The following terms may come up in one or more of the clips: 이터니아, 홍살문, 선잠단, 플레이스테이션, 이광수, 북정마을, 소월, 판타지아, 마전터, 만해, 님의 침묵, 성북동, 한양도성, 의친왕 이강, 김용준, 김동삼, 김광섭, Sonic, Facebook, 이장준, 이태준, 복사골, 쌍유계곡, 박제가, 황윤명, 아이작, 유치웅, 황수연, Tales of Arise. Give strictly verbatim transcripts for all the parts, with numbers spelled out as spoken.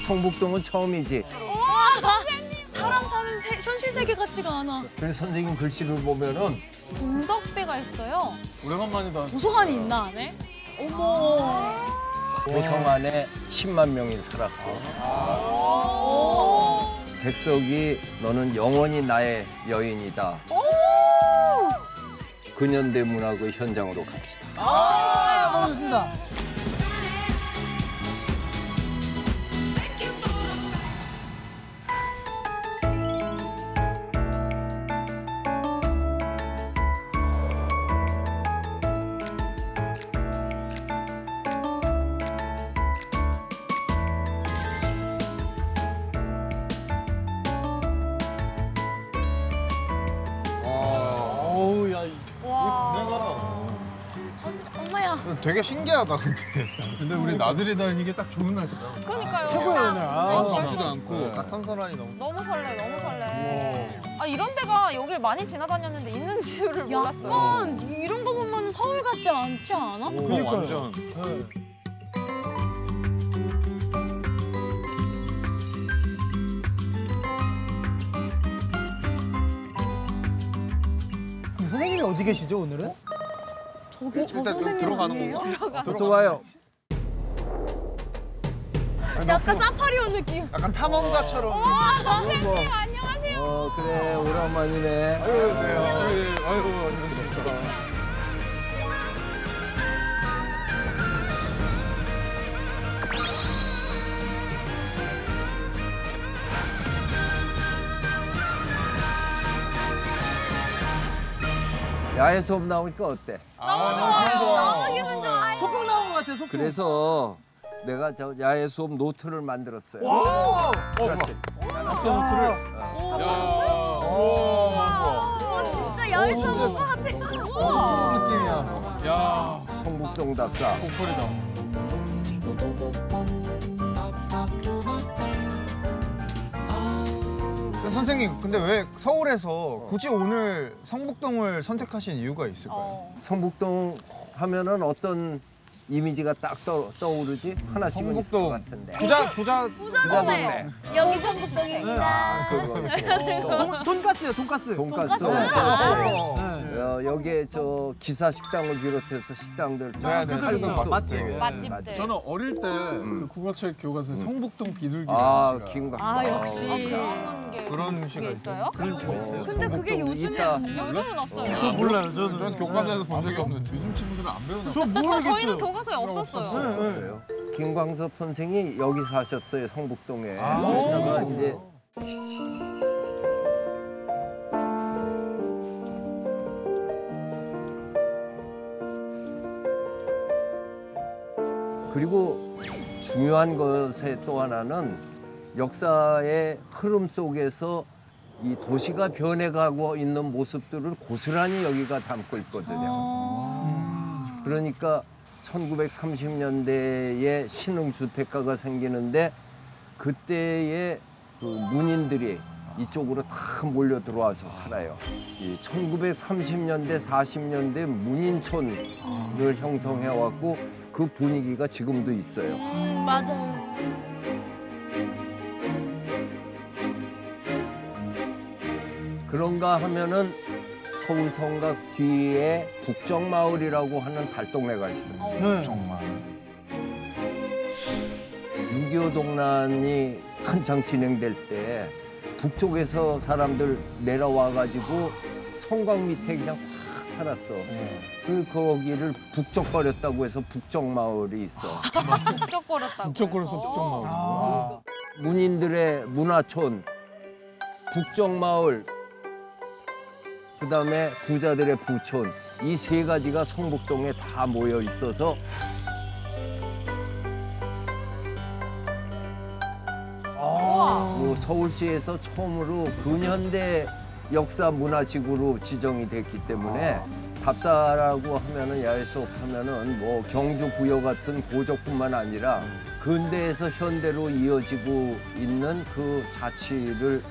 성북동은 처음이지. 와, 선생님! 사람 사는 세, 현실 세계 같지가 않아. 그래서 선생님 글씨를 보면은 동덕배가 있어요. 오래간만이다. 도서관이 있나 안에? 어머. 도성 안에 십만 명이 살았고. 아 백석이 너는 영원히 나의 여인이다. 근현대 문학의 현장으로 갑시다. 아, 너무 좋습니다. 되게 신기하다, 근데. 근데 우리 나들이 다니는 게 딱 좋은 날씨다. 그러니까요. 최고의 날. 아, 덥지도 않고. 선선하니 너무. 너무 설레, 너무 설레. 아, 이런 데가 여길 많이 지나다녔는데 있는 지유를 몰랐어요. 약간 이런 거 보면 서울 같지 않지 않아? 오, 그러니까요. 완전. 네. 선생님이 어디 계시죠, 오늘은? 거기 저 선생님 들어가는 건가? 들어가. 어서 와요. 약간 사파리온 느낌. 약간 탐험가처럼. 와, 선생님 뭐. 안녕하세요. 어, 그래, 오랜만이네. 안녕하세요. 아이고, 안녕하십니까. 야외 수업 나오니까 어때? 너무 아, 좋아요. 좋아. 너무 기분 좋아요. 소풍 나온 것 같아, 소풍. 그래서 내가 저 야외 수업 노트를 만들었어요. 와! 그렇지. 답사 노트를. 와, 진짜 야외 수업 올 것 같아. 와, 소풍 느낌이야. 야, 성북동 답사. 폭포리다. 선생님, 근데 왜 서울에서 굳이 오늘 성북동을 선택하신 이유가 있을까요? 어. 성북동 하면은 어떤 이미지가 딱 떠, 떠오르지? 하나씩은 있을 것 같은데. 부자, 부자, 부자 동네. 여기 성북동입니다. 아, 돈가스요, 돈가스. 돈가스. 여기에 저 기사 식당을 비롯해서 식당들. 네, 네, 살면서 맛집. 맛집들. 저는 어릴 때 그 국어책 교과서에 성북동 비둘기라는 아, 시가. 아, 역시. 그런 시가 있어요? 그런 시가 있어요. 근데 그게 요즘에 요즘은 없어요. 저 몰라요. 저는 교과서에서 본 적이 없는데 요즘 친구들은 안 배우나? 저 모르겠어요. 저희는 교과서에 없었어요. 없었어요. 네, 네. 김광섭 선생이 여기 사셨어요, 성북동에. 아, 그러시다가 이제 그리고 중요한 것의 또 하나는 역사의 흐름 속에서 이 도시가 변해가고 있는 모습들을 고스란히 여기가 담고 있거든요. 아 그러니까 천구백삼십 년대에 신흥주택가가 생기는데 그때의 그 문인들이 이쪽으로 다 몰려 들어와서 살아요. 이 천구백삼십 년대, 사십 년대 문인촌을 형성해왔고 그 분위기가 지금도 있어요. 음, 맞아요. 그런가 하면은 서울 성곽 뒤에 북정마을이라고 하는 달동네가 있습니다. 네. 북정마을. 육이오 동란이 한창 진행될 때 북쪽에서 사람들 내려와가지고 성곽 밑에 그냥 확 살았어. 네. 그 거기를 북적거렸다고 해서 북정마을이 있어. 북적거렸다고. 북적거려서 북정마을. 아. 문인들의 문화촌, 북정마을. 그다음에 부자들의 부촌, 이 세 가지가 성북동에 다 모여 있어서 아 뭐 서울시에서 처음으로 근현대 역사 문화지구로 지정이 됐기 때문에 답사라고 하면은 야외 수업하면은 뭐 경주 부여 같은 고적뿐만 아니라 근대에서 현대로 이어지고 있는 그 자취를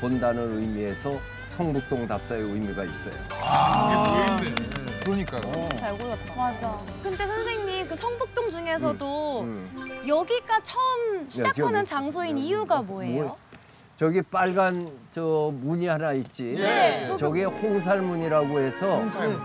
본다는 의미에서 성북동 답사의 의미가 있어요. 아, 이게 보이네. 그러니까요. 잘 골랐다. 맞아. 근데 선생님 그 성북동 중에서도 음, 음. 여기가 처음 시작하는 야, 장소인 야, 이유가 뭐예요? 뭐, 저기 빨간 저 문이 하나 있지. 네. 네. 저게 홍살문이라고 해서 홍살문.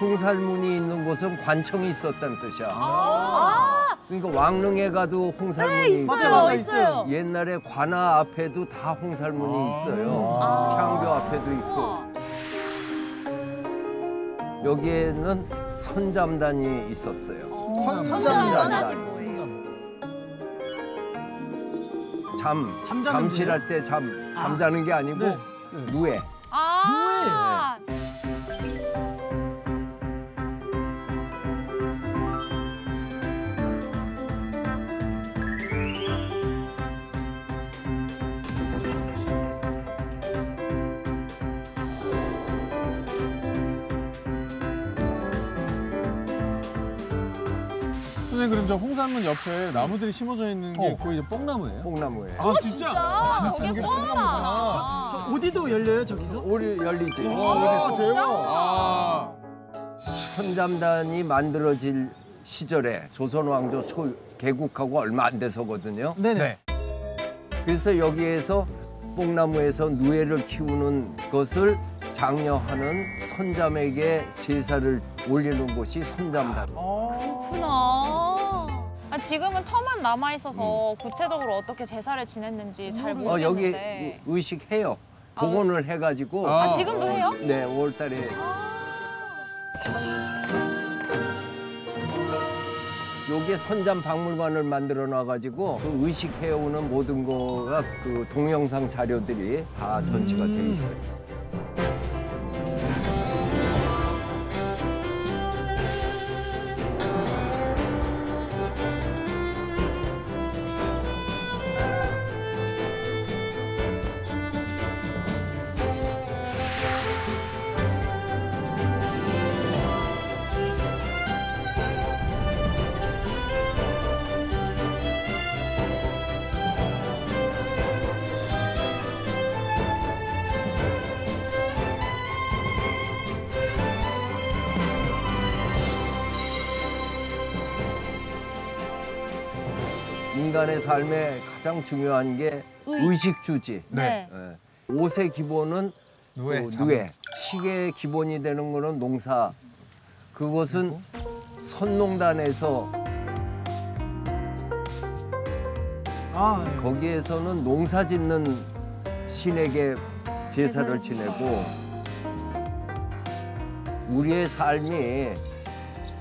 홍살문이 있는 곳은 관청이 있었다는 뜻이야. 아 아 그러니까 왕릉에 가도 홍살문이 네, 있고 맞아요, 맞아요, 있어요. 옛날에 관아 앞에도 다 홍살문이 아 있어요. 아 향교 앞에도 있고. 여기에는 선잠단이 있었어요. 선잠단. 잠, 잠실할 때 잠, 아. 잠자는 게 아니고 네. 네. 누에. 아 누에. 네. 그럼 저 홍산문 옆에 나무들이 심어져 있는 게 있고 어. 이제 뽕나무예요? 뽕나무예요. 아, 아 진짜? 아, 진짜? 저게 뽕나무구나. 저 오디도 열려요 저기서? 오디 열리지. 와, 오디 대박. 아. 선잠단이 만들어질 시절에 조선왕조 초 개국하고 얼마 안 돼서거든요. 네네. 그래서 여기에서 뽕나무에서 누에를 키우는 것을 장려하는 선잠에게 제사를 올리는 곳이 선잠단. 아, 그렇구나. 아, 지금은 터만 남아있어서 음. 구체적으로 어떻게 제사를 지냈는지 잘 모르겠는데. 어, 여기 의식해요. 복원을 아. 해가지고. 아, 아 지금도 어, 해요? 네, 오월달에. 여기에 선잠 박물관을 만들어 놔가지고 그 의식해오는 모든 거가 그 동영상 자료들이 다 전시가 돼 있어요. 음. 인간의 삶에 가장 중요한 게 의. 의식주지. 네. 네. 옷의 기본은 누에, 그 누에. 시계의 기본이 되는 거는 농사. 그것은 선농단에서 아, 네. 거기에서는 농사 짓는 신에게 제사를 지내고 우리의 삶이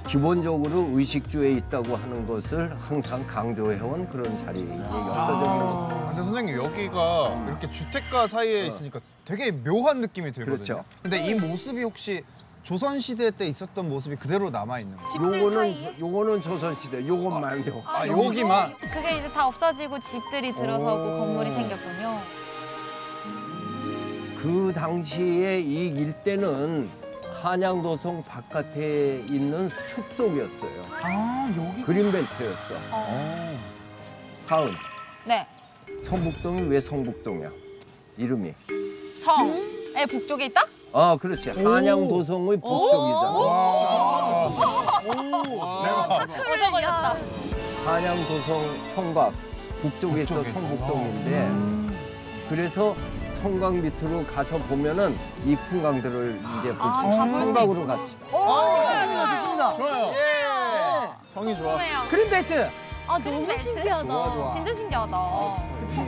기본적으로 의식주에 있다고 하는 것을 항상 강조해온 그런 자리였어요. 아 근데 선생님 여기가 이렇게 주택가 사이에 있으니까 되게 묘한 느낌이 들거든요. 그렇죠. 근데 이 모습이 혹시 조선시대 때 있었던 모습이 그대로 남아있는 거예요? 요거는, 요거는 조선시대, 요것만요. 아, 아 여기만? 그게 이제 다 없어지고 집들이 들어서고 건물이 생겼군요. 그 당시에 이 일대는 한양도성 바깥에 있는 숲속이었어요. 아, 여기 그린벨트였어. 아. 하은. 네. 성북동이 왜 성북동이야? 이름이. 성의 북쪽에 있다? 아, 그렇지. 오. 한양도성의 북쪽이잖아. 오. 한양도성 성곽 북쪽에서 북쪽에. 성북동인데 오. 그래서 성곽 밑으로 가서 보면은 이 풍광들을 이제 볼 수 있어요. 성곽으로 갑시다. 오, 오, 좋습니다, 좋습니다. 좋아요. 예. 예. 성이 좋아. 그린벨트. 아, 너무 그린벨트? 신기하다. 좋아, 좋아. 진짜 신기하다. 아, 그치.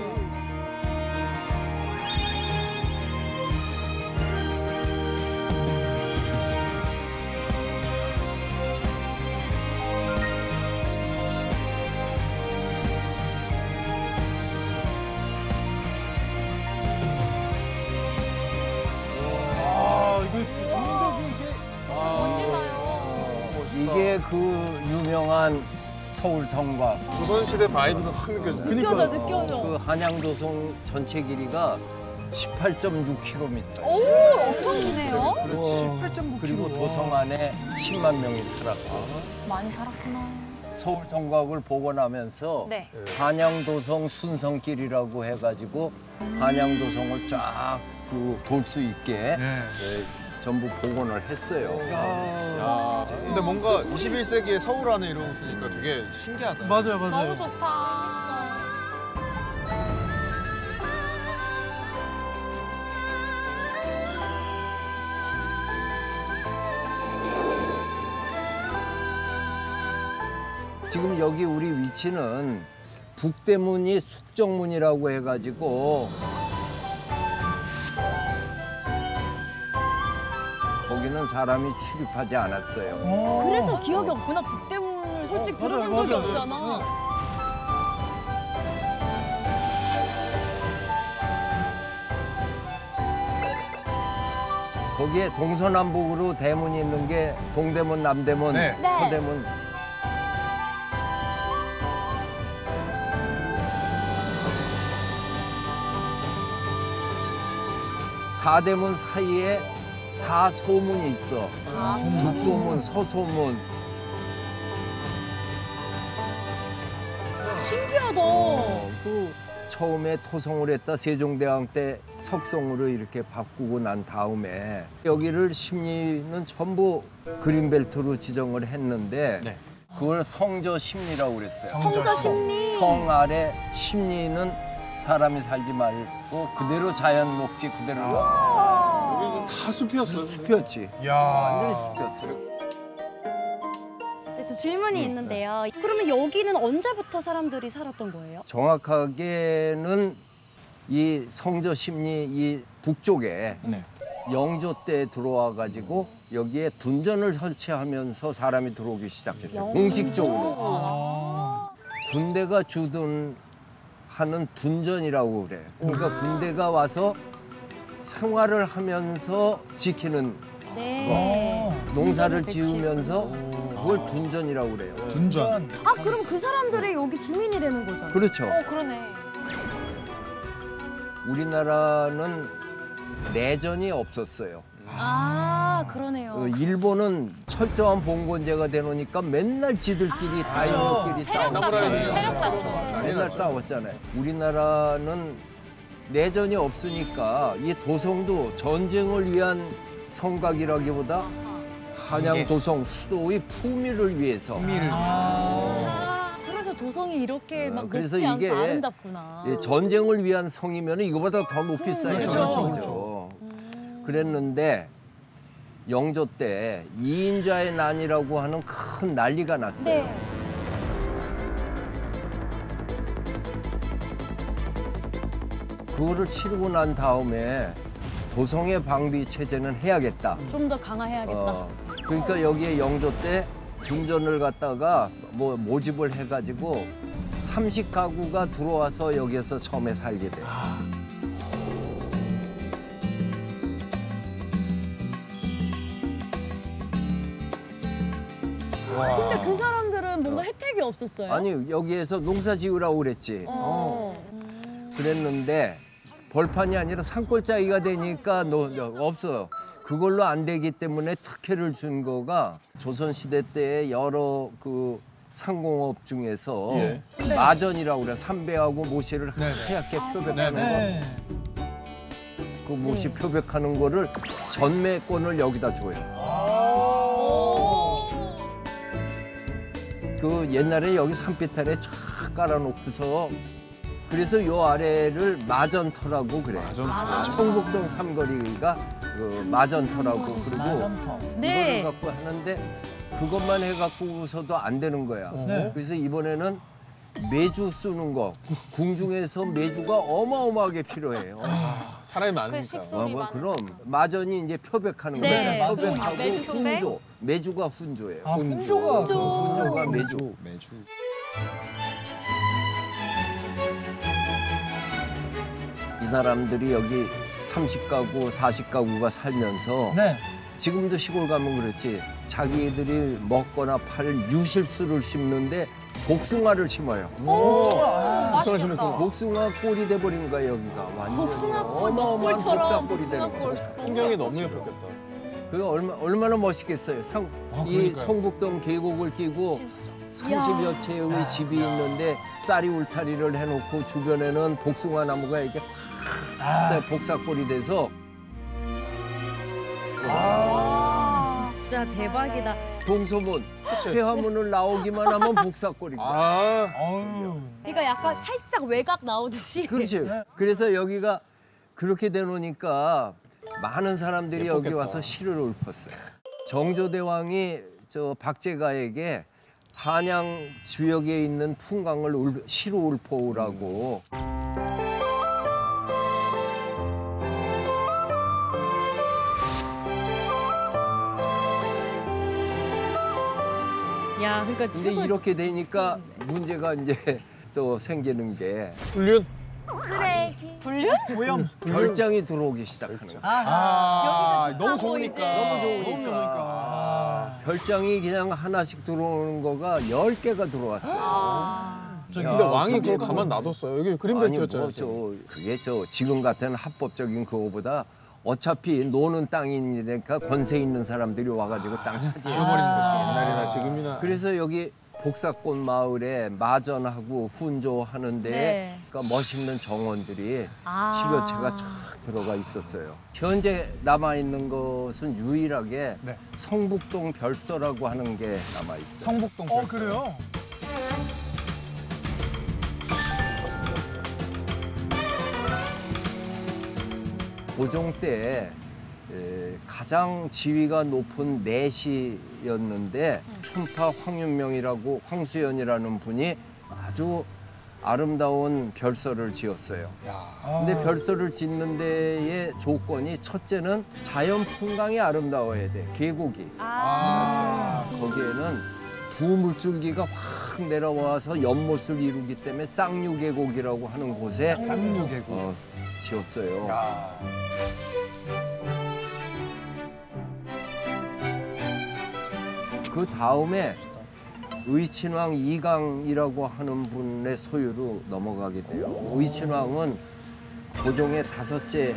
그 유명한 서울 성곽. 조선시대 바이브가 확 느껴져. 느껴져, 느껴져. 그 한양도성 전체 길이가 십팔 점 육 킬로미터. 오, 엄청 기네요. 그렇지. 그리고 도성 안에 십만 명이 살았고. 아, 많이 살았구나. 서울 성곽을 복원하면서 네. 한양도성 순성길이라고 해가지고 한양도성을 쫙 그 돌 수 있게 네. 네. 전부 복원을 했어요. 야. 야. 근데 뭔가 이십일 세기에 서울 안에 이러고 있으니까 되게 신기하다. 맞아요, 맞아요. 너무 좋다. 지금 여기 우리 위치는 북대문이 숙정문이라고 해가지고 거기는 사람이 출입하지 않았어요. 그래서 기억이 없구나. 북대문을 솔직히 어, 들어본 맞아, 적이 맞아. 없잖아. 네. 거기에 동서남북으로 대문이 있는 게 동대문, 남대문, 네. 서대문. 네. 사대문 사이에 사소문이 있어. 사소문. 북소문, 서소문. 신기하다. 어, 그 처음에 토성을 했다 세종대왕 때 석성으로 이렇게 바꾸고 난 다음에 여기를 심리는 전부 그린벨트로 지정을 했는데 네. 그걸 성저 심리라고 그랬어요. 성저 심리. 성 아래 심리는 사람이 살지 말고 그대로 자연 녹지 그대로 놔뒀어요. 여기는 다 숲이었어요? 숲이었지. 완전히 숲이었어요. 네, 저 질문이 응, 있는데요. 네. 그러면 여기는 언제부터 사람들이 살았던 거예요? 정확하게는 이 성저 심리 이 북쪽에 네. 영조 때 들어와 가지고 여기에 둔전을 설치하면서 사람이 들어오기 시작했어요. 공식적으로. 아 군대가 주둔 하는 둔전이라고 그래요. 그러니까 군대가 와서 생활을 하면서 지키는 네. 거. 농사를 지으면서 그걸 둔전이라고 그래요. 둔전. 아, 그럼 그 사람들이 여기 주민이 되는 거잖아요. 그렇죠. 어, 그러네. 우리나라는 내전이 없었어요. 아, 그러네요. 어, 일본은 철저한 봉건제가 되노니까 맨날 지들끼리 아, 다이노끼리 싸웠어요. 세력 싸웠죠. 맨날 싸웠잖아요. 우리나라는 내전이 없으니까 이 도성도 전쟁을 위한 성곽이라기보다 한양도성 수도의 품위를 위해서. 품위를 위해서. 도성이 이렇게 막 그래서 높지 않고 아름답구나. 예, 전쟁을 위한 성이면 이거보다 더 높이 쌓인 거죠. 그렇죠. 그렇죠. 음. 그랬는데 영조 때 이인좌의 난이라고 하는 큰 난리가 났어요. 네. 그거를 치르고 난 다음에 도성의 방비 체제는 해야겠다. 좀 더 강화해야겠다. 어, 그러니까 여기에 영조 때 둔전을 갖다가 뭐 모집을 해가지고 삼십 가구가 들어와서 여기에서 처음에 살게 돼요. 와. 근데 그 사람들은 뭔가 혜택이 없었어요? 아니, 여기에서 농사 지으라고 그랬지. 어. 어. 그랬는데 벌판이 아니라 산골짜기가 되니까 노, 없어요. 그걸로 안 되기 때문에 특혜를 준 거가 조선시대 때의 여러 그 상공업 중에서 예. 마전이라고 그래요. 삼배하고 모시를 네네. 하얗게 표백하는 네네. 거. 그 모시 네. 표백하는 거를 전매권을 여기다 줘요. 그 옛날에 여기 산비탈에 쫙 깔아놓고서 그래서 요 아래를 마전터라고 그래요. 마전터. 성북동 삼거리가 그 마전터라고 삼거리. 그리고 마전터. 이거를 네. 갖고 하는데 그것만 해갖고서도 안 되는 거야. 네. 그래서 이번에는 메주 쓰는 거. 궁중에서 메주가 어마어마하게 필요해요. 아, 사람이 많으니까. 그 어, 뭐, 그럼 마전이 이제 표백하는 네. 거예요. 표백하고 메주, 훈조. 메주가 훈조예요. 아, 훈조. 훈조가, 훈조. 훈조가 메주. 메주. 이 사람들이 여기 삼십 가구, 사십 가구가 살면서 네. 지금도 시골 가면 그렇지 자기들이 먹거나 팔 유실수를 심는데 복숭아를 심어요. 복숭아! 아, 복숭아 꼴이 돼버린 거야, 여기가. 완전 복숭아 꼴, 어마어마한 복숭아 꼴이 되는 거야. 풍경이 너무 예뻤겠다. 그 얼마, 얼마나 멋있겠어요. 상, 아, 이 성북동 계곡을 끼고 삼십여 채의 야. 집이 야. 있는데 쌀이 울타리를 해놓고 주변에는 복숭아 나무가 이렇게 아. 복사골이 돼서 있었구나. 아 진짜 대박이다. 동서문, 회화문을 나오기만 하면 복사골인 거야. 아 그러니까 약간 살짝 외곽 나오듯이. 그렇지. 그래서 여기가 그렇게 되노니까 많은 사람들이 예뻤겠다. 여기 와서 시를 읊었어요. 정조대왕이 저 박제가에게 한양 지역에 있는 풍광을 울, 시로 읊어오라고. 야, 그러니까. 근데 이렇게 되니까 문제가 이제 또 생기는 게. 불륜? 쓰레기. 불륜? 오염. 별장이 들어오기 시작하는 거야. 아, 아 너무 좋으니까. 너무 좋으니까. 너무 좋으니까. 아 별장이 그냥 하나씩 들어오는 거가 열 개가 들어왔어요. 아 야, 근데 왕이 그걸 가만 놔뒀어요. 여기 그림도 찍었잖아요. 뭐 그게 저 지금 같은 합법적인 그거보다 어차피 노는 땅이니까 권세 있는 사람들이 와가지고 땅 차지해버리는 것도 옛날이나 지금이나. 그래서 여기 복사꽃 마을에 마전하고 훈조하는데 네. 그러니까 멋있는 정원들이 아 십여 채가 쫙 들어가 있었어요. 현재 남아있는 것은 유일하게 네. 성북동 별서라고 하는 게 남아있어요. 성북동 별서. 어, 그래요? 고종 때 가장 지위가 높은 내시였는데 춘파 황윤명이라고 황수연이라는 분이 아주 아름다운 별서를 지었어요. 근데 별서를 짓는 데의 조건이 첫째는 자연 풍광이 아름다워야 돼. 계곡이. 아 거기에는 두 물줄기가 확 내려와서 연못을 이루기 때문에 쌍유계곡이라고 하는 곳에 쌍유계곡. 어, 지었어요. 야. 그 다음에 의친왕 이강이라고 하는 분의 소유로 넘어가게 돼요. 의친왕은 고종의 다섯째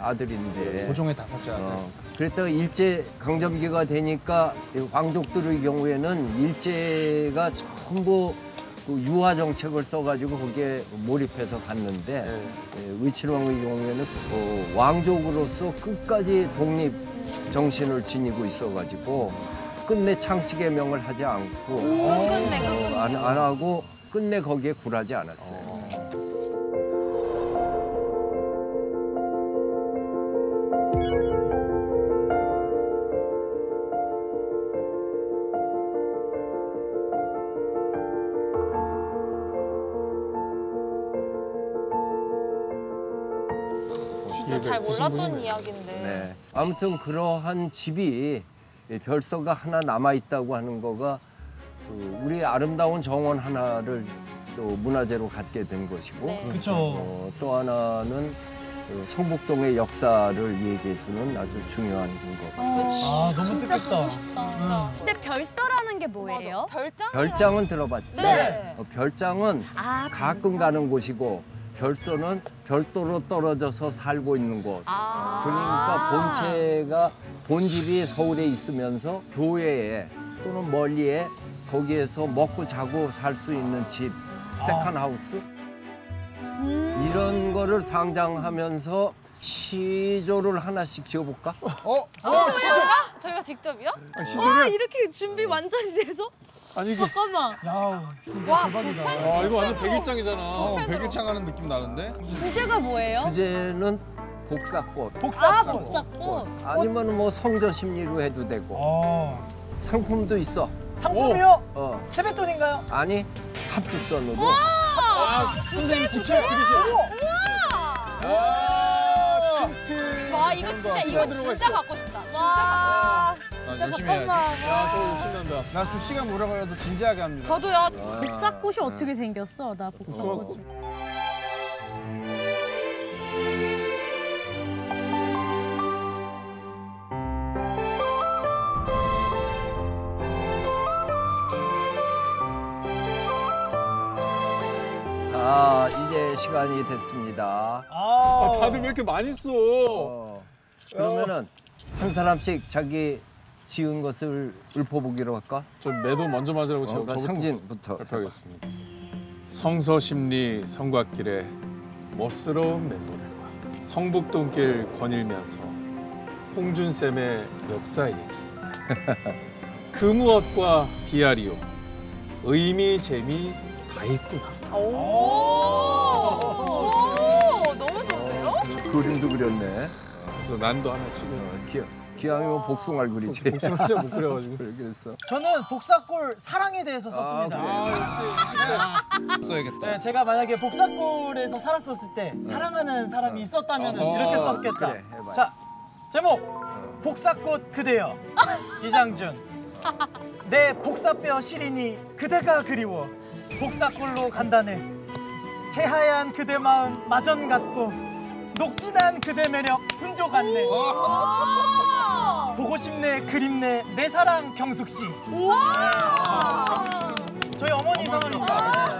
아들인데. 고종의 다섯째 아들. 어, 그랬다가 일제 강점기가 되니까 왕족들의 경우에는 일제가 전부 그 유화 정책을 써가지고 거기에 몰입해서 갔는데 네. 의친왕의 경우에는 어, 왕족으로서 끝까지 독립 정신을 지니고 있어가지고 끝내 창씨개명을 하지 않고 오, 어, 끝내, 끝내. 안, 안 하고 끝내 거기에 굴하지 않았어요. 잘 몰랐던 이야기인데. 네. 아무튼 그러한 집이 별서가 하나 남아있다고 하는 거가 우리의 아름다운 정원 하나를 또 문화재로 갖게 된 것이고 네. 그쵸. 어, 또 하나는 성북동의 역사를 얘기해주는 아주 중요한 거 같아요. 아, 너무 뜻깊다. 진짜. 근데 별서라는 게 뭐예요? 별장? 별장은 들어봤죠. 네. 어, 별장은 아, 가끔 별서? 가는 곳이고 별서는 별도로 떨어져서 살고 있는 곳. 아 그러니까 본체가 본집이 서울에 있으면서 교외에 또는 멀리에 거기에서 먹고 자고 살 수 있는 집, 세컨하우스. 음 이런 거를 상장하면서 시조를 하나씩 지어볼까? 어? 시조요? 어, 시조? 저희가 직접이요? 아, 시조를... 와 이렇게 준비 완전히 돼서? 아니 이게... 잠깐만. 야 진짜 와, 대박이다. 와 이거 완전 백일장이잖아. 어, 백일장 하는 느낌 나는데? 주제가 뭐예요? 주제는 복사꽃. 복사꽃. 아, 복사꽃. 아니면 뭐 성조심리로 해도 되고. 아. 상품도 있어. 상품이요? 어. 세뱃돈인가요? 아니 합죽선으로. 와. 아, 선생님 부채 그릇이야. 와 이거 진짜 이거 진짜 갖고 싶다. 와 진짜 잠깐만. 야 저거 욕심난다. 나 좀 시간 오래 걸려도 진지하게 합니다. 저도요. 복사꽃이 어떻게 생겼어? 나 복사꽃 좀. 자 이제 시간이 됐습니다. 아, 다들 왜 이렇게 많이 써? 어, 그러면은 한 사람씩 자기 지은 것을 읊어보기로 할까? 저 매도 먼저 맞으라고 제가 어, 그러니까 상진부터 발표하겠습니다. 성서심리 성곽길에 멋스러운 멤버들과 성북동길 거닐면서 홍준쌤의 역사 얘기. 그 무엇과 비아리오. 의미, 재미 다 있구나. 오, 오, 오 너무 좋은데요? 어, 그림도 그렸네. 그래서 난도 하나 치고. 어, 기어. 기왕이면 복숭아를 그리지. 복숭아 진짜 못 그려가지고. 그래, 그랬어. 저는 복사골 사랑에 대해서 썼습니다. 아, 그래. 아, 역시. 써야겠다. 네, 제가 만약에 복사골에서 살았었을 때 응. 사랑하는 사람이 응. 있었다면 어, 이렇게 썼겠다. 그래, 자, 제목. 응. 복사꽃 그대여. 이장준. 내 복사뼈 시린이 그대가 그리워. 복사골로 간다네. 새하얀 그대 마음 마전 같고 녹진한 그대 매력 분조 같네. 보고 싶네, 그립네, 내 사랑 경숙 씨. 저희 어머니 성함입니다.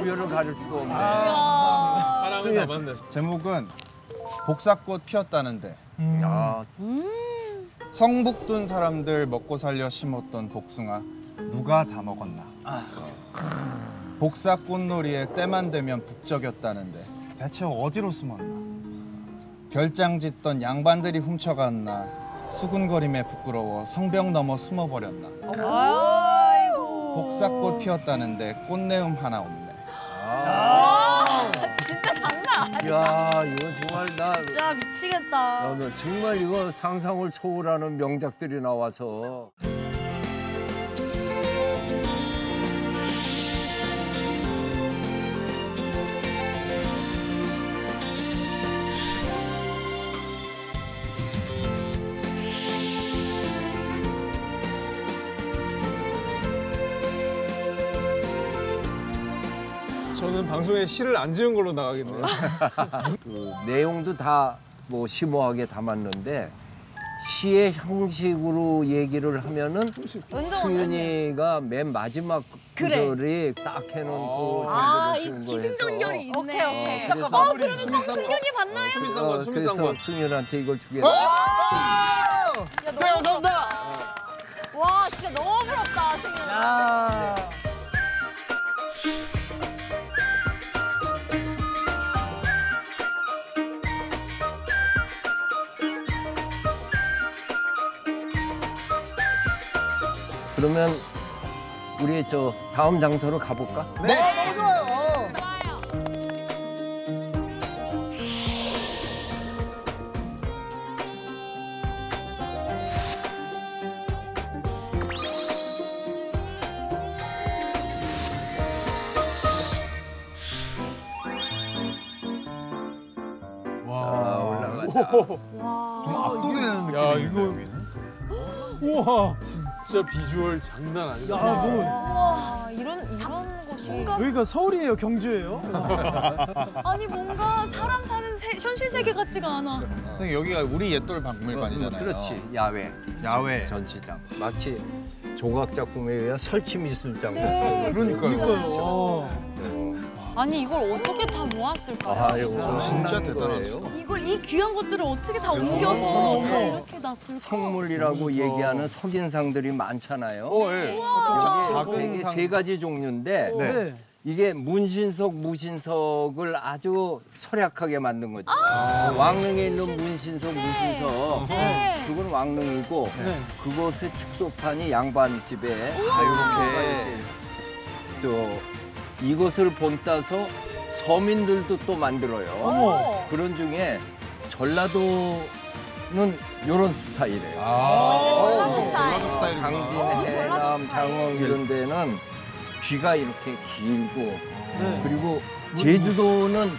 우열을 가릴 수가 없네. 아 사랑을 담았네. 제목은 복사꽃 피었다는데. 음. 음. 성북동 사람들 먹고 살려 심었던 복숭아 누가 다 먹었나. 아. 복사꽃놀이에 때만 되면 북적였다는데 대체 어디로 숨었나. 별장 짓던 양반들이 훔쳐갔나. 수군거림에 부끄러워 성벽 넘어 숨어버렸나. 아이고. 복사꽃 피었다는데 꽃내음 하나 없네. 아 진짜 장난 아니야. 야 이거 정말 나 진짜 미치겠다. 야, 나 정말 이거 상상을 초월하는 명작들이 나와서. 저는 방송에 시를 안 지은 걸로 나가겠네요. 그 내용도 다 뭐 심오하게 담았는데 시의 형식으로 얘기를 하면은 수윤이가 맨 마지막 구절이 그래. 딱 해놓고 아, 그 정도로 치는 거예요. 기승전결이 있네. 오케이, 오케이. 어, 그래서 어, 그러면 승윤이 봤나요? 어, 어, 그래서 승윤한테 이걸 주겠다. 네, 감사합니다. 어. 와, 진짜 너무 부럽다, 승윤아. 그러면 우리 저 다음 장소로 가볼까? 네, 네. 좋아요. 와, 올라가자. 와, 좀 압도되는 느낌이야. 야, 이거. 우와. 진짜 비주얼 장난 아니야. 아, 너무... 와, 이런 이런 곳이. 뭔가... 여기가 서울이에요, 경주예요? 아니 뭔가 사람 사는 세, 현실 세계 같지가 않아. 선생님 여기가 우리 옛돌 박물관이잖아요. 그렇지, 야외, 야외 전시장. 마치 조각 작품에 의한 설치 미술장. 네, 그러니까요. 그러니까요. 아니 이걸 어떻게 다 모았을까요? 아, 이거 진짜 대단해요. 이걸 이 귀한 것들을 어떻게 다 옮겨서 이렇게 놨을까? 성물이라고 얘기하는 석인상들이 많잖아요. 어, 예. 이게 세 가지 종류인데 네. 이게 문신석, 무신석을 아주 설약하게 만든 거죠. 아, 아, 왕릉에 문신, 있는 문신석, 네. 무신석. 네. 그건 왕릉이고 네. 그것의 축소판이 양반 집에 자유롭게 저. 이것을 본따서 서민들도 또 만들어요. 어머. 그런 중에 전라도는 이런 스타일이에요. 아 전라도 스타일. 강진, 해남, 장흥 이런 데는 귀가 이렇게 길고 네. 그리고 제주도는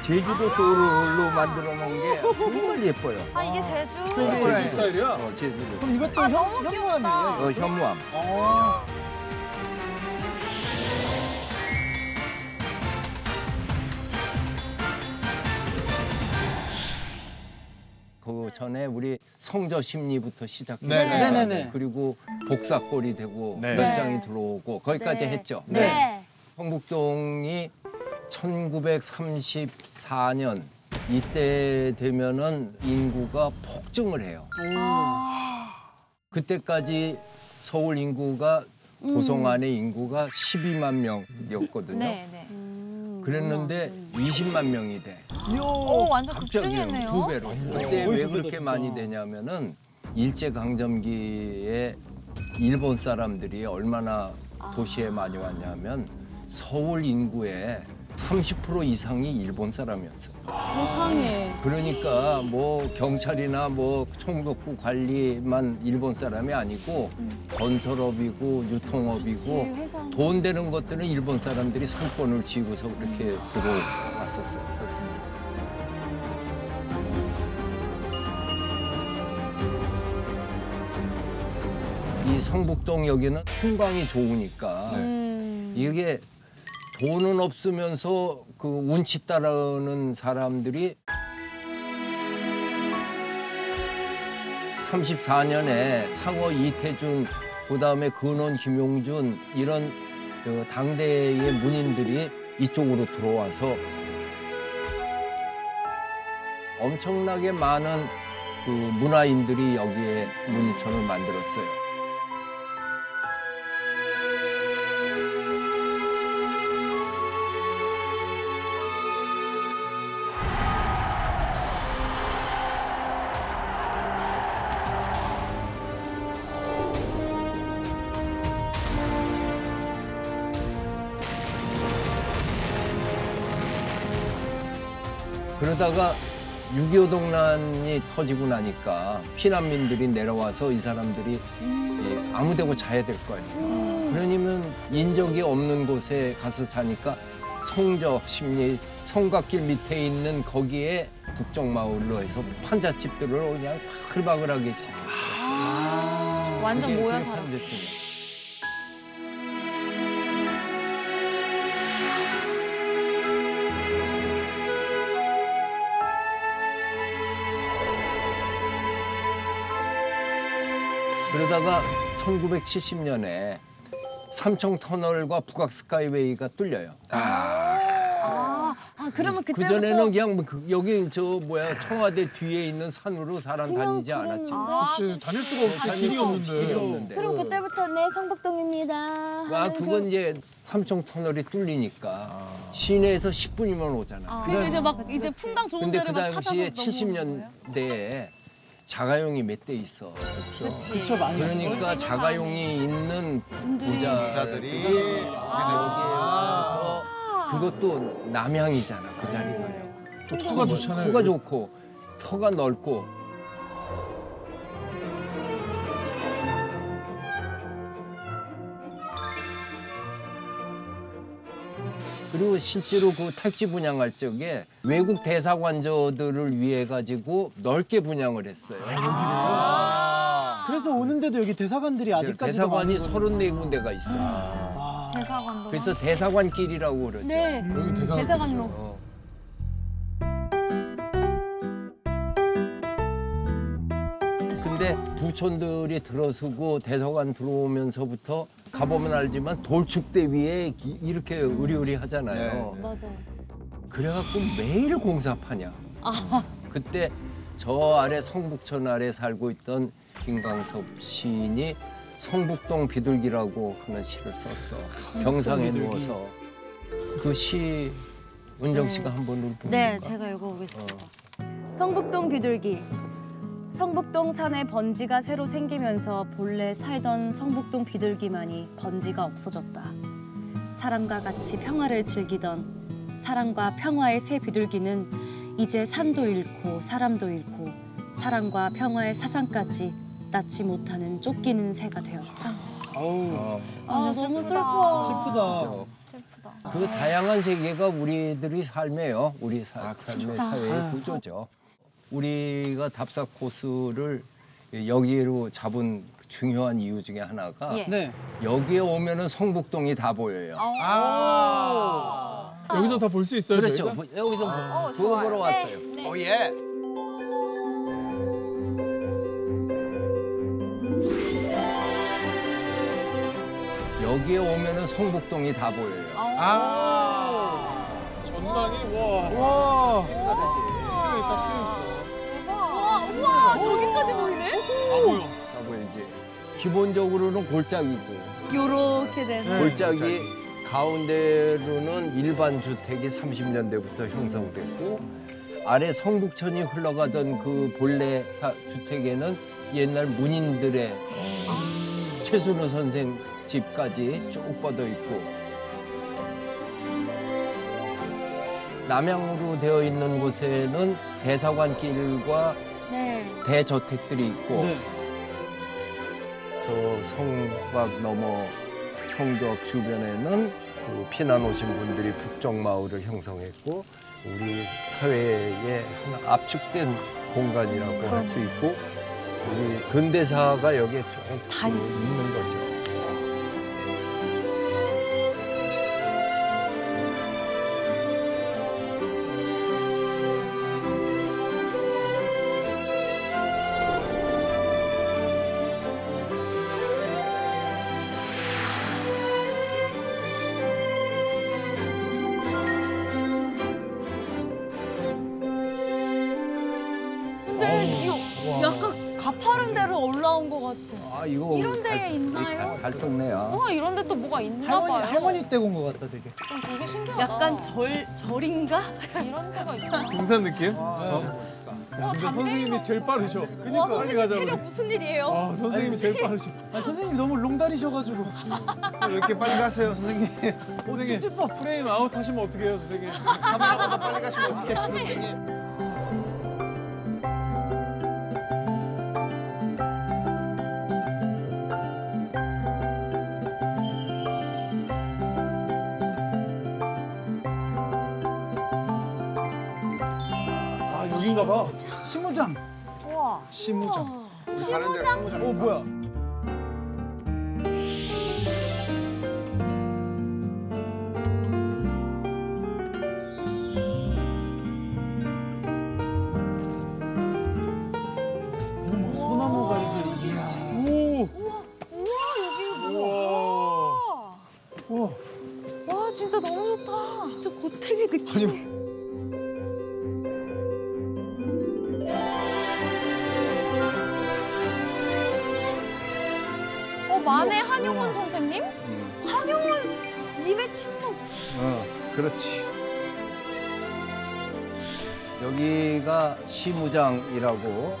제주도 도로로 만들어 놓은 게 정말 예뻐요. 아 이게 제주? 아, 제주 스타일이야? 어, 제주도. 그럼 이것도 아, 현무암이에요? 어, 현무암. 아. 그 전에 우리 성저 심리부터 시작했잖아요. 네. 그리고 복사골이 되고 네. 별장이 들어오고 거기까지 네. 했죠. 네. 네. 성북동이 천구백삼십사 년 이때 되면은 인구가 폭증을 해요. 오. 그때까지 서울 인구가 도성 안의 인구가 십이만 명이었거든요. 네, 네. 그랬는데 오. 이십만 명이 돼. 오, 완전 급증했네요. 두 배로. 그때 왜 그렇게 진짜. 많이 되냐면은 일제강점기에 일본 사람들이 얼마나 아. 도시에 많이 왔냐면 서울 인구의 삼십 퍼센트 이상이 일본 사람이었어요. 세상에. 그러니까 뭐 경찰이나 뭐 총독부 관리만 일본 사람이 아니고 음. 건설업이고 유통업이고 그치, 돈 되는 것들은 일본 사람들이 상권을 지고서 그렇게 음. 들어왔었어요. 이 성북동 여기는 풍광이 좋으니까 음. 이게 돈은 없으면서 그 운치 따르는 사람들이 삼십사 년에 상어 이태준, 그다음에 근원 김용준 이런 그 당대의 문인들이 이쪽으로 들어와서 엄청나게 많은 그 문화인들이 여기에 문인촌을 만들었어요. 그러다가 육이오 동란이 터지고 나니까 피난민들이 내려와서 이 사람들이 음. 아무 데고 자야 될 거 아니에요. 음. 그러니면 인적이 없는 곳에 가서 자니까 성적, 심리, 성곽길 밑에 있는 거기에 북정마을로 해서 판잣집들을 그냥 바글바글하게 짓고 아. 완전 모여서. 그러다가 천구백칠십 년에 삼청 터널과 북악 스카이웨이가 뚫려요. 아, 아, 아 그러면 그때부터 그전에는 그냥 여기 저 뭐야 청와대 뒤에 있는 산으로 사람 그냥, 다니지 그냥... 않았지. 아, 그렇지. 다닐 수가 없어. 길이 없는데. 길이 없는데. 그럼 그때부터 네, 성북동입니다. 아, 그건 그... 이제 삼청 터널이 뚫리니까 아... 시내에서 십 분이면 오잖아. 아, 근데 이제 막 그렇지. 이제 풍당 좋은 데를 막 찾아서 근데 그 당시에 칠십 년대에 자가용이 몇 대 있어. 그렇죠. 그쵸, 그러니까 자가용이 있는 부자들이 여기에 와서 그것도 남향이잖아, 그 자리가요. 또 터가 좋잖아요. 터가 좋고, 터가 넓고. 그리고 실제로 그 택지 분양할 적에 외국 대사관저들을 위해 가지고 넓게 분양을 했어요. 아 그래서 오는데도 여기 대사관들이 아직까지 대사관이 서른네 군데가 있어요. 아 대사관도 그래서 대사관길이라고 그러죠. 네, 여기 대사관 대사관로. 어. 근데 부촌들이 들어서고 대사관 들어오면서부터 가보면 알지만 돌축대 위에 이렇게 의리의리 하잖아요. 네. 맞아요. 그래갖고 매일 공사파냐. 아. 그때 저 아래 성북천 아래 살고 있던 김광섭 시인이 성북동 비둘기라고 하는 시를 썼어. 병상에 비둘기. 누워서. 그 시 은정 씨가 네. 한번 읽어보니까. 네, 제가 읽어보겠습니다. 어. 성북동 비둘기. 성북동 산에 번지가 새로 생기면서 본래 살던 성북동 비둘기만이 번지가 없어졌다. 사람과 같이 평화를 즐기던 사랑과 평화의 새 비둘기는 이제 산도 잃고 사람도 잃고 사랑과 평화의 사상까지 낳지 못하는 쫓기는 새가 되었다. 아우, 아, 너무 슬퍼. 슬프다. 슬프다. 그 다양한 세계가 우리들이 삶에요. 우리 사, 아, 삶의 사회의 구조죠. 우리가 답사 코스를 여기로 잡은 중요한 이유 중에 하나가 예. 네. 여기에 오면은 성북동이 다 보여요. 아 아 여기서 다 볼 수 있어요? 그렇죠. 저희가? 여기서 아 그거 좋아요. 보러 왔어요. 네. 네. 오, 예. 여기에 오면은 성북동이 다 보여요. 아 전망이 와. 와. 와. 다 튀어있어. 대박. 우와, 우와 저기까지 보이네? 다 보여. 다 보여, 이제. 기본적으로는 골짜기지. 요렇게 되는. 골짜기, 골짜기. 가운데로는 일반 주택이 삼십 년대부터 형성됐고 아래 성북천이 흘러가던 그 본래 사, 주택에는 옛날 문인들의 음. 최순호 선생 집까지 쭉 뻗어 있고 남향으로 되어 있는 곳에는 대사관길과 네. 대저택들이 있고 네. 저 성곽 너머 성벽 주변에는 그 피난 오신 분들이 북정마을을 형성했고 우리 사회의 하나 압축된 공간이라고 할 수 있고 우리 근대사가 여기에 쭉 다 있는 거죠. 이런 데에 있나요? 갈 동네야. 와 이런 데 또 뭐가 있나 할머니, 봐요. 할머니 댁 온 것 같다 되게. 되게 신기하다. 약간 절, 절인가? 이런 데가 있다. 등산 느낌? 와, 네. 와, 근데 선생님이 제일 빠르셔. 그니까 와, 빨리 가자고. 체력 무슨 일이에요? 와, 선생님이 아니, 제일 빠르셔. 아, 선생님 너무 롱다리셔가지고. 왜 이렇게 빨리 가세요 선생님. 선생님 찜찜법 프레임 아웃 하시면 어떡해요 선생님. 카메라보다 빨리 가시면 어떡해요 선생님. 봐. 심우장. 우와. 심우장. 심우장. 어 뭐야? 어머 소나무가 이게 이야. 오. 우와 우와 여기 우와. 우와. 와 진짜 너무 좋다. 진짜 고택의 느낌. 아니, 만해 한용운 선생님? 음. 한용운 님의 침묵. 어, 그렇지. 여기가 심우장이라고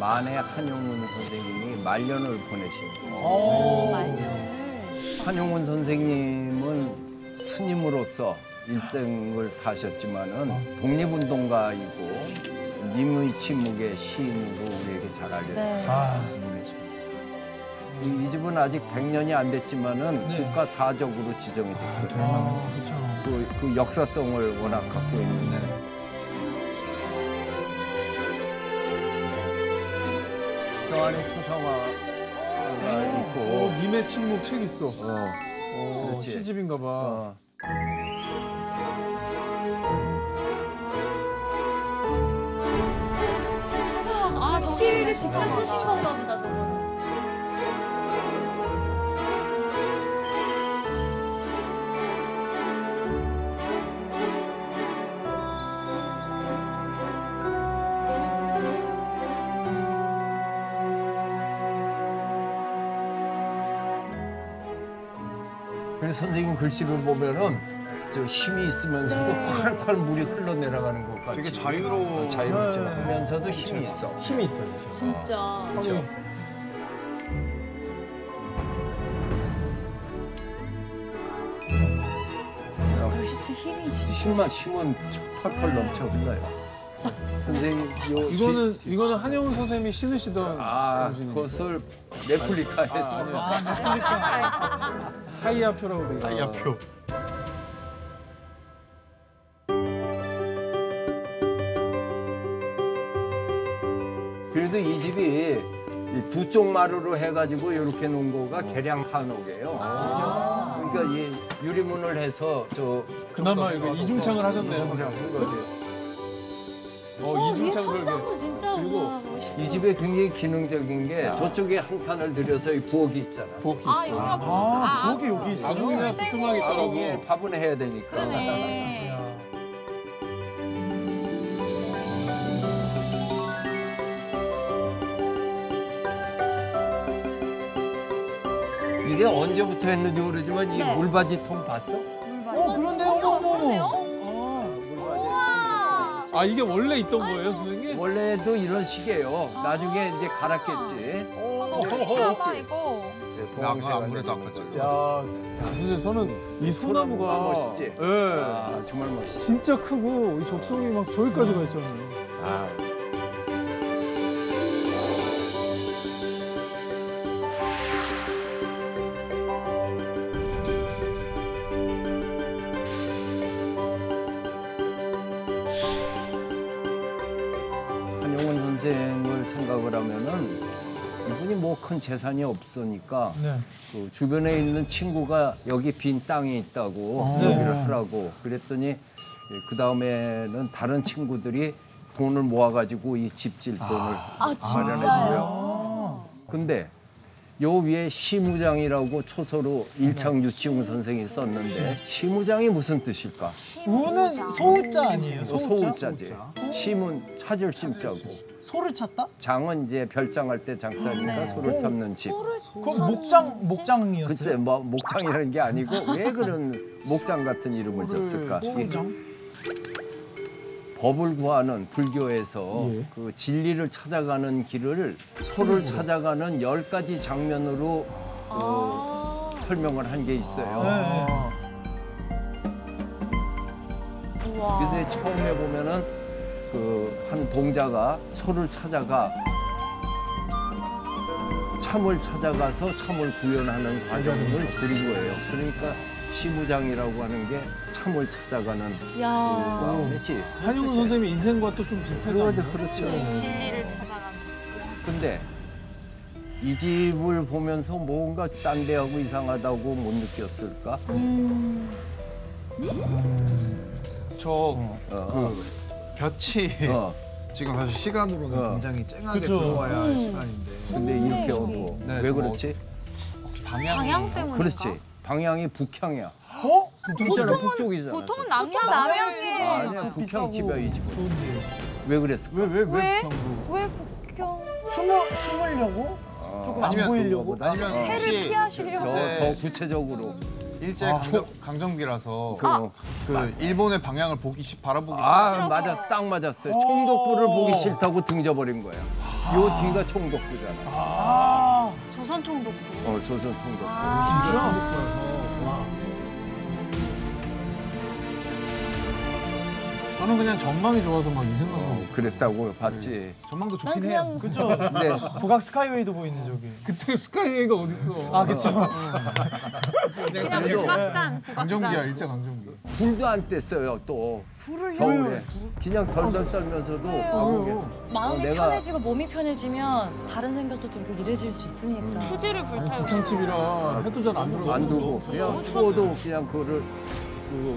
만해 한용운 선생님이 말년을 보내신 곳이에요. 말년을. 한용운 선생님은 스님으로서 일생을 사셨지만은 독립운동가이고 님의 침묵의 시인으로 우리에게 잘 알려진 분이십니다. 이 집은 아직 백 년이 안 됐지만은 네. 국가 사적으로 지정이 됐어요. 아, 그렇죠. 그, 그 역사성을 워낙 갖고 있는데. 네. 저 안에 초상화가 네. 있고. 오, 님의 침묵 책 있어. 어. 오, 그렇지. 시집인가 봐. 어. 아, 시를 직접 쓰신 건가 보다, 저거는. 선생님 글씨를 보면은 저 힘이 있으면서도 콸콸 물이 흘러내려가는 것 같이 되게 자유로워. 자유롭죠. 네. 하면서도 힘이 그렇죠. 있어. 힘이 있다. 진짜. 진짜. 아, 그렇죠. 진짜 힘이 진짜. 힘만 힘은 펄펄 넘쳐 흘러요. 선생님, 요 이거는 지, 이거는 한용운 선생님이 신으시던 아, 그것을 레플리카에서 아, 아, 아, 레플리카 타이아표라고 돼요. 타이아표. 그래도 이 집이 이 두 쪽 마루로 해가지고 이렇게 놓은 거가 계량 한옥이에요. 아 그렇죠? 그러니까 이 유리문을 해서 저 그나마 이거 이중창을 하셨네요. 이중창 한 거지. 어, 이중창 설계. 진짜 그리고 멋있어. 이 집에 굉장히 기능적인 게 야. 저쪽에 한 칸을 들여서 이 부엌이 있잖아. 부엌이 있어. 아, 아, 아, 아 부엌이 아, 여기 있어. 아궁이나 부뚜막이 있더라고. 밥은 해야 되니까. 그러네. 이 이게 언제부터 했는지 모르지만 네. 이 물바지통 봤어? 물바지. 어, 그런데요? 어, 아, 이게 원래 있던 거예요, 선생님? 원래도 이런 식이에요. 아 나중에 이제 갈았겠지. 오, 이거. 양세 아무래도 아깝죠. 야, 선생님, 저는 이 소나무가 멋있지. 예, 아, 정말 멋있어. 진짜 크고 이 적성이 막 저기까지 가 있잖아요. 아. 한용운 선생을 생각을 하면은. 이분이 뭐 큰 재산이 없으니까 네. 그 주변에 있는 친구가 여기 빈 땅이 있다고 네. 여기를 하라고 그랬더니 그 다음에는 다른 친구들이 돈을 모아가지고 이 집질 돈을 아, 마련해줘요. 아, 근데 요 위에 심우장이라고 초서로 일창 유치웅 선생이 썼는데 심우장이 무슨 뜻일까? 우는 소우자 아니에요? 소우자지. 심은 찾을 심자고. 소를 찾다? 장은 이제 별장할 때 장사니까 네. 소를 찾는 집. 그럼 목장, 목장이었어요? 글쎄, 뭐 목장이라는 게 아니고 왜 그런 목장 같은 이름을 줬을까? 목장? 법을 구하는 불교에서 예. 그 진리를 찾아가는 길을 소를 찾아가는 열 가지 장면으로 아 그 설명을 한 게 있어요. 아 그래서 처음에 보면은 그 한 동자가 소를 찾아가 참을 찾아가서 참을 구현하는 과정을 그린 거예요. 그러니까 심우장이라고 하는 게 참을 찾아가는 거지. 한용운 선생님 인생과 또 좀 비슷하죠. 그렇죠, 그렇죠. 네, 진리를 찾아가는. 근데 이 집을 보면서 뭔가 딴 데하고 이상하다고 못 느꼈을까? 음. 음. 저 어. 그. 볕이 어. 지금 사실 시간으로는 어. 굉장히 쨍하게 그쵸. 들어와야 할 시간인데 근데 이렇게 오고 네, 왜 그렇지? 혹시 방향이... 방향 때문인가? 그렇지. 방향이 북향이야. 어? 북쪽은, 있잖아, 북쪽이잖아. 보통은 남향, 남향이지. 아니야, 북향 집이야, 이 집은. 좋은데요. 왜 그랬을까? 왜, 왜, 왜, 왜 북향으로? 왜 북향? 숨어, 숨으려고? 어. 조금 안 보이려고? 아니면 해를 피하시려고? 더, 더 구체적으로. 일제 아, 강점, 강점기라서 그, 아, 그 일본의 방향을 보기 시, 바라보기 싫어. 아, 맞았어. 딱 맞았어요. 총독부를 보기 싫다고 등져버린 거예요. 아 요 뒤가 총독부잖아. 아 아 조선 총독부. 어, 조선 총독부. 아 진짜 총독부여서. 와. 저는 그냥 전망이 좋아서 막 이 생각하고 어, 그랬다고 봤지. 네. 전망도 좋긴 해요. 그렇죠. 근데 북악 스카이웨이도 보이네 저기. 그때 스카이웨이가 어딨어. 아 그렇죠. 그냥 북악산. 강정기야 일제 강정기. 불도 안 뗐어요 또. 불을 겨울에. 그냥 덜덜 떨면서도 아, 마음이 내가... 편해지고 몸이 편해지면 다른 생각도 들고 이래질 수 있으니까. 후지를 음. 불타고. 북한집이라 해도 잘 안 들어. 안 들고 그냥 추워도 그냥 그거를.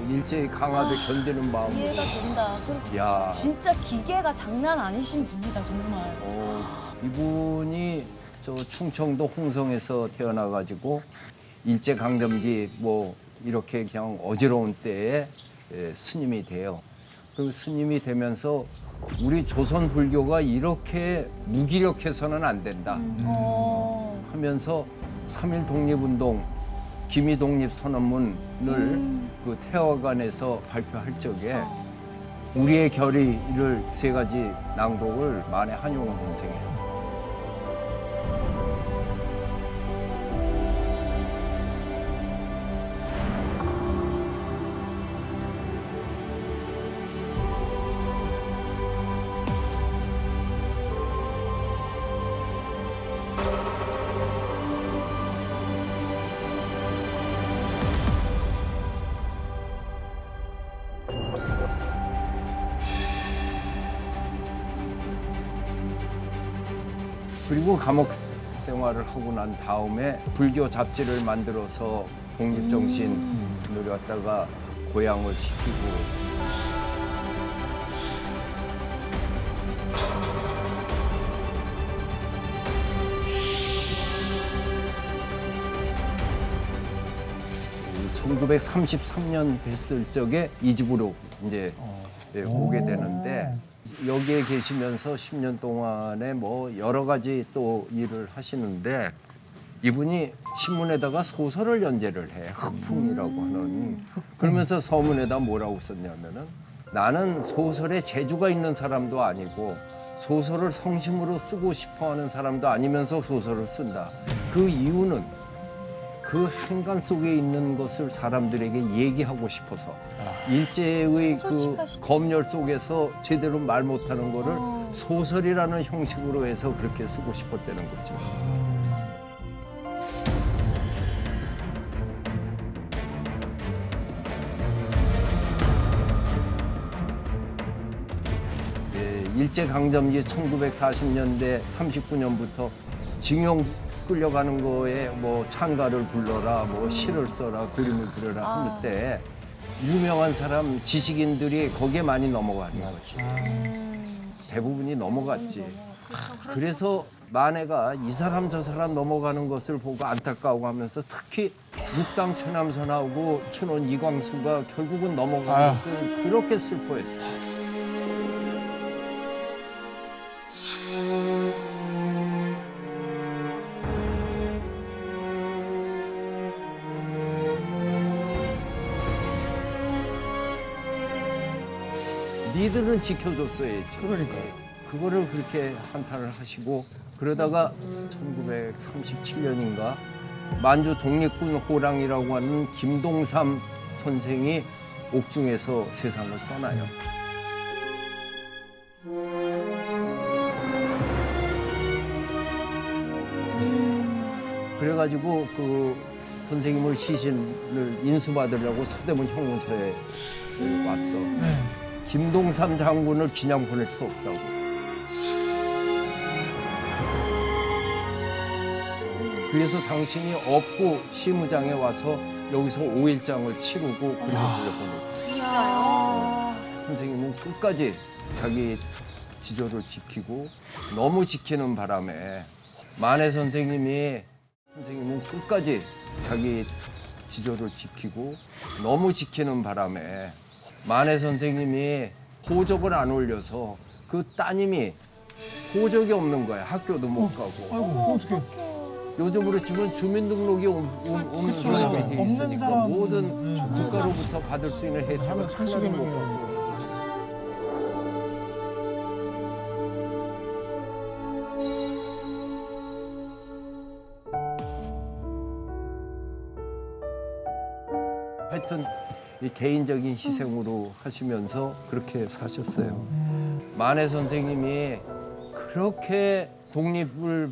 일제히 강압에 아, 견디는 마음으로. 이해가 된다. 야. 진짜 기계가 장난 아니신 분이다, 정말. 어, 이분이 저 충청도 홍성에서 태어나가지고 일제 강점기 뭐 이렇게 그냥 어지러운 때에 예, 스님이 돼요. 그 스님이 되면서 우리 조선 불교가 이렇게 무기력해서는 안 된다 음. 하면서 삼일 독립운동 김이 독립 선언문을 음. 그 태화관에서 발표할 적에 우리의 결의를 세 가지 낭독을 만해 한용운 선생이 해요. 그리고 감옥 생활을 하고 난 다음에 불교 잡지를 만들어서 독립정신 노려왔다가 고향을 시키고 천구백삼십삼 년 뵀을 적에 이 집으로 이제 오게 되는데 여기에 계시면서 십 년 동안에 뭐 여러 가지 또 일을 하시는데 이분이 신문에다가 소설을 연재를 해. 흑풍이라고 하는. 그러면서 서문에다 뭐라고 썼냐면은 나는 소설에 재주가 있는 사람도 아니고 소설을 성심으로 쓰고 싶어하는 사람도 아니면서 소설을 쓴다. 그 이유는 그 행간 속에 있는 것을 사람들에게 얘기하고 싶어서 아. 일제의 그 검열 속에서 제대로 말 못하는 거를 아. 소설이라는 형식으로 해서 그렇게 쓰고 싶었다는 거죠. 일제강점기 천구백사십 년대 삼십구 년부터 징용 끌려가는 거에 뭐 찬가를 불러라, 뭐 시를 써라, 그림을 그려라 아. 할 때 유명한 사람, 지식인들이 거기에 많이 넘어가는 거지. 아. 대부분이 넘어갔지. 아. 그래서 만해가 이 사람 저 사람 넘어가는 것을 보고 안타까워하면서 특히 육당 최남선하고 춘원 이광수가 결국은 넘어가는 것을 아. 그렇게 슬퍼했어. 니들은 지켜줬어야지. 그러니까요. 그거를 그렇게 한탄을 하시고 그러다가 천구백삼십칠 년인가 만주 독립군 호랑이라고 하는 김동삼 선생이 옥중에서 세상을 떠나요. 그래가지고 그 선생님을 시신을 인수받으려고 서대문 형무소에 왔어. 네. 김동삼 장군을 그냥 보낼 수 없다고. 그래서 당신이 업고 심우장에 와서 여기서 오일장을 치르고 그리고 보냈어요. 진짜요? 선생님은 끝까지 자기 지조를 지키고 너무 지키는 바람에 만해 선생님이 선생님은 끝까지 자기 지조를 지키고 너무 지키는 바람에 만해 선생님이 호적을 안 올려서 그 따님이 호적이 없는 거야. 학교도 못 어, 가고. 아이고, 어떡해. 요즘으로 치면 주민등록이 없는 사람이 있으니까 사람... 모든 음, 국가로부터 음, 받을 수 있는 혜택을 하나도 못 받고. 하여튼 이 개인적인 희생으로 하시면서 그렇게 사셨어요. 만해 선생님이 그렇게 독립을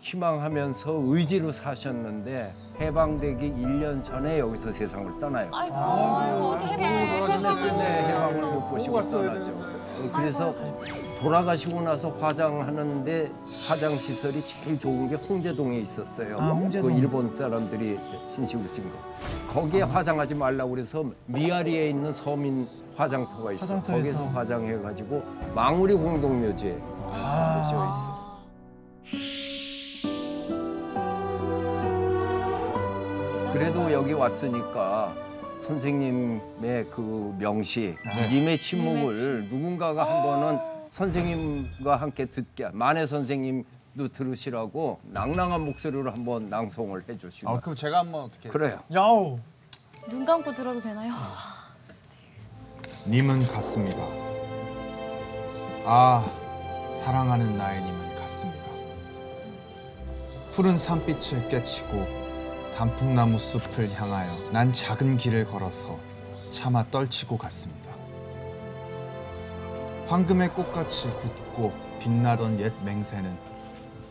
희망하면서 의지로 사셨는데 해방되기 일 년 전에 여기서 세상을 떠나요. 아이고, 아이고, 아이고 해방을, 해방을 못 보시고 떠나죠. 그래서 돌아가시고 나서 화장하는데 화장 시설이 제일 좋은 게 홍제동에 있었어요. 아, 홍제동. 그 일본 사람들이 신식을 친 거. 거기에 아. 화장하지 말라고 그래서 미아리에 있는 서민 화장터가 있어. 화장터에서. 거기서 화장해가지고 망우리 공동묘지에 모셔 아. 있어. 그래도 여기 왔으니까 선생님의 그 명시, 네. 님의 침묵을 누군가가 한 번은 선생님과 함께 듣게, 만해 선생님도 들으시라고 낭낭한 목소리로 한번 낭송을 해주시고. 아, 그럼 제가 한번 어떻게? 그래요. 야오. 눈 감고 들어도 되나요? 님은 갔습니다. 아, 사랑하는 나의 님은 갔습니다. 푸른 산빛을 깨치고 단풍나무 숲을 향하여 난 작은 길을 걸어서 차마 떨치고 갔습니다. 황금의 꽃같이 굳고 빛나던 옛 맹세는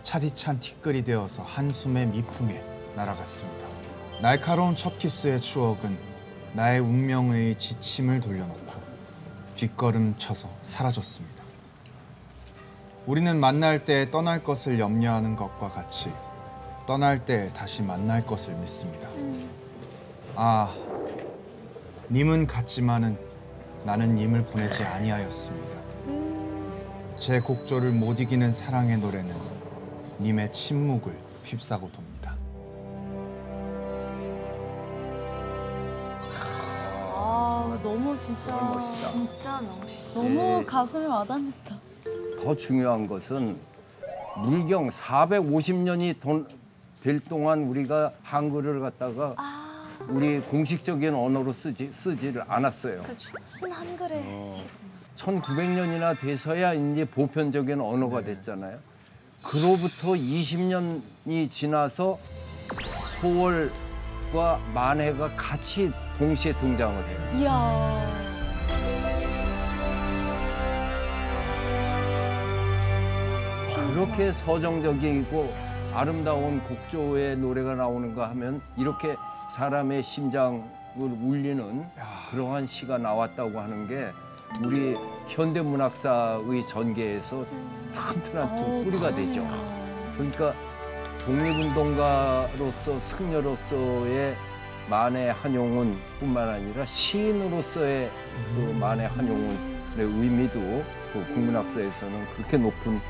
차디찬 티끌이 되어서 한숨의 미풍에 날아갔습니다. 날카로운 첫 키스의 추억은 나의 운명의 지침을 돌려놓고 뒷걸음 쳐서 사라졌습니다. 우리는 만날 때 떠날 것을 염려하는 것과 같이 떠날 때 다시 만날 것을 믿습니다. 아, 님은 갔지만은 나는 님을 보내지 아니하였습니다. 제 곡조를 못 이기는 사랑의 노래는 님의 침묵을 휩싸고 돕니다. 아, 너무 진짜 너무 멋있다. 진짜 멋있다. 너무 예. 가슴에 와닿는다. 더 중요한 것은 물경 사백오십 년이 돈 될 동안 우리가 한글을 갖다가 아... 우리 공식적인 언어로 쓰지, 쓰지를 않았어요. 그렇죠. 순 한글에. 어. 천구백 년이나 돼서야 이제 보편적인 언어가 네. 됐잖아요. 그로부터 이십 년이 지나서 소월과 만해가 같이 동시에 등장을 해요. 이야. 이렇게 서정적이고 아름다운 곡조의 노래가 나오는가 하면 이렇게 사람의 심장을 울리는 그러한 시가 나왔다고 하는 게 우리 현대문학사의 전개에서 튼튼한 좀 뿌리가 되죠. 그러니까 독립운동가로서 승려로서의 만해 한용운 뿐만 아니라 시인으로서의 그 만해 한용운의 의미도 그 국문학사에서는 그렇게 높은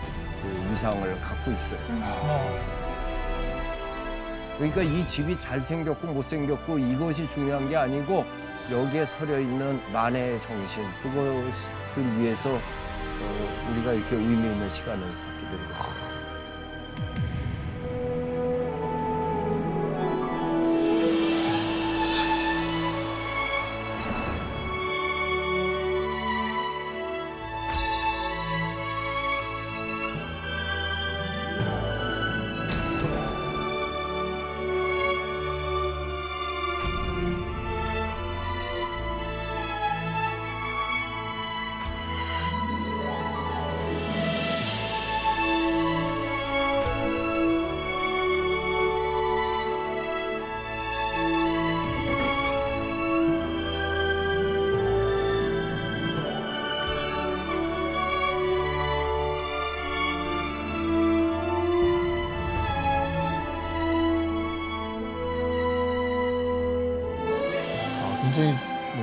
그 위상을 갖고 있어요. 그러니까 이 집이 잘생겼고 못생겼고 이것이 중요한 게 아니고 여기에 서려 있는 만해의 정신, 그것을 위해서 어, 우리가 이렇게 의미 있는 시간을 갖게 된 거죠.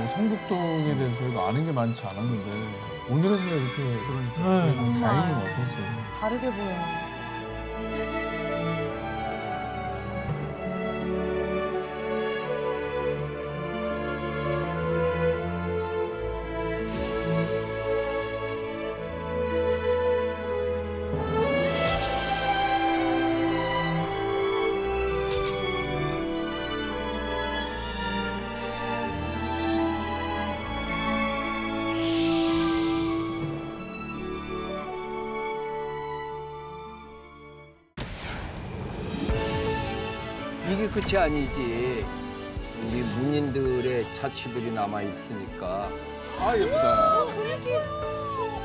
성북동에 대해서 저희가 아는 게 많지 않았는데 오늘의 생각이 이렇게 네, 정말 다행인 것 같았어요. 다르게 보여요. 이게 끝이 아니지. 우리 문인들의 자취들이 남아있으니까. 아, 예쁘다.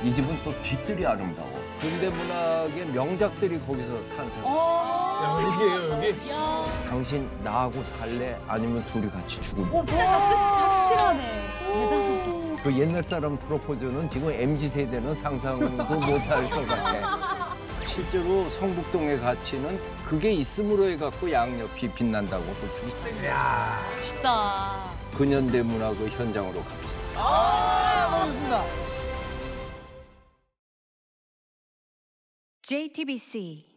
이 집은 또 뒤뜰이 아름다워. 근대문학의 명작들이 거기서 탄생했어. 여기예요, 여기? 야. 당신 나하고 살래? 아니면 둘이 같이 죽음. 오, 진짜 확실하네. 대단하다. 그 옛날 사람 프로포즈는 지금 엠지 세대는 상상도 못할 것 같아. 실제로 성북동의 가치는 그게 있음으로 해갖고 양옆이 빛난다고 볼 수 있다. 이야. 멋있다. 근현대 문학의 현장으로 갑시다. 아, 너무 좋습니다. 제이티비씨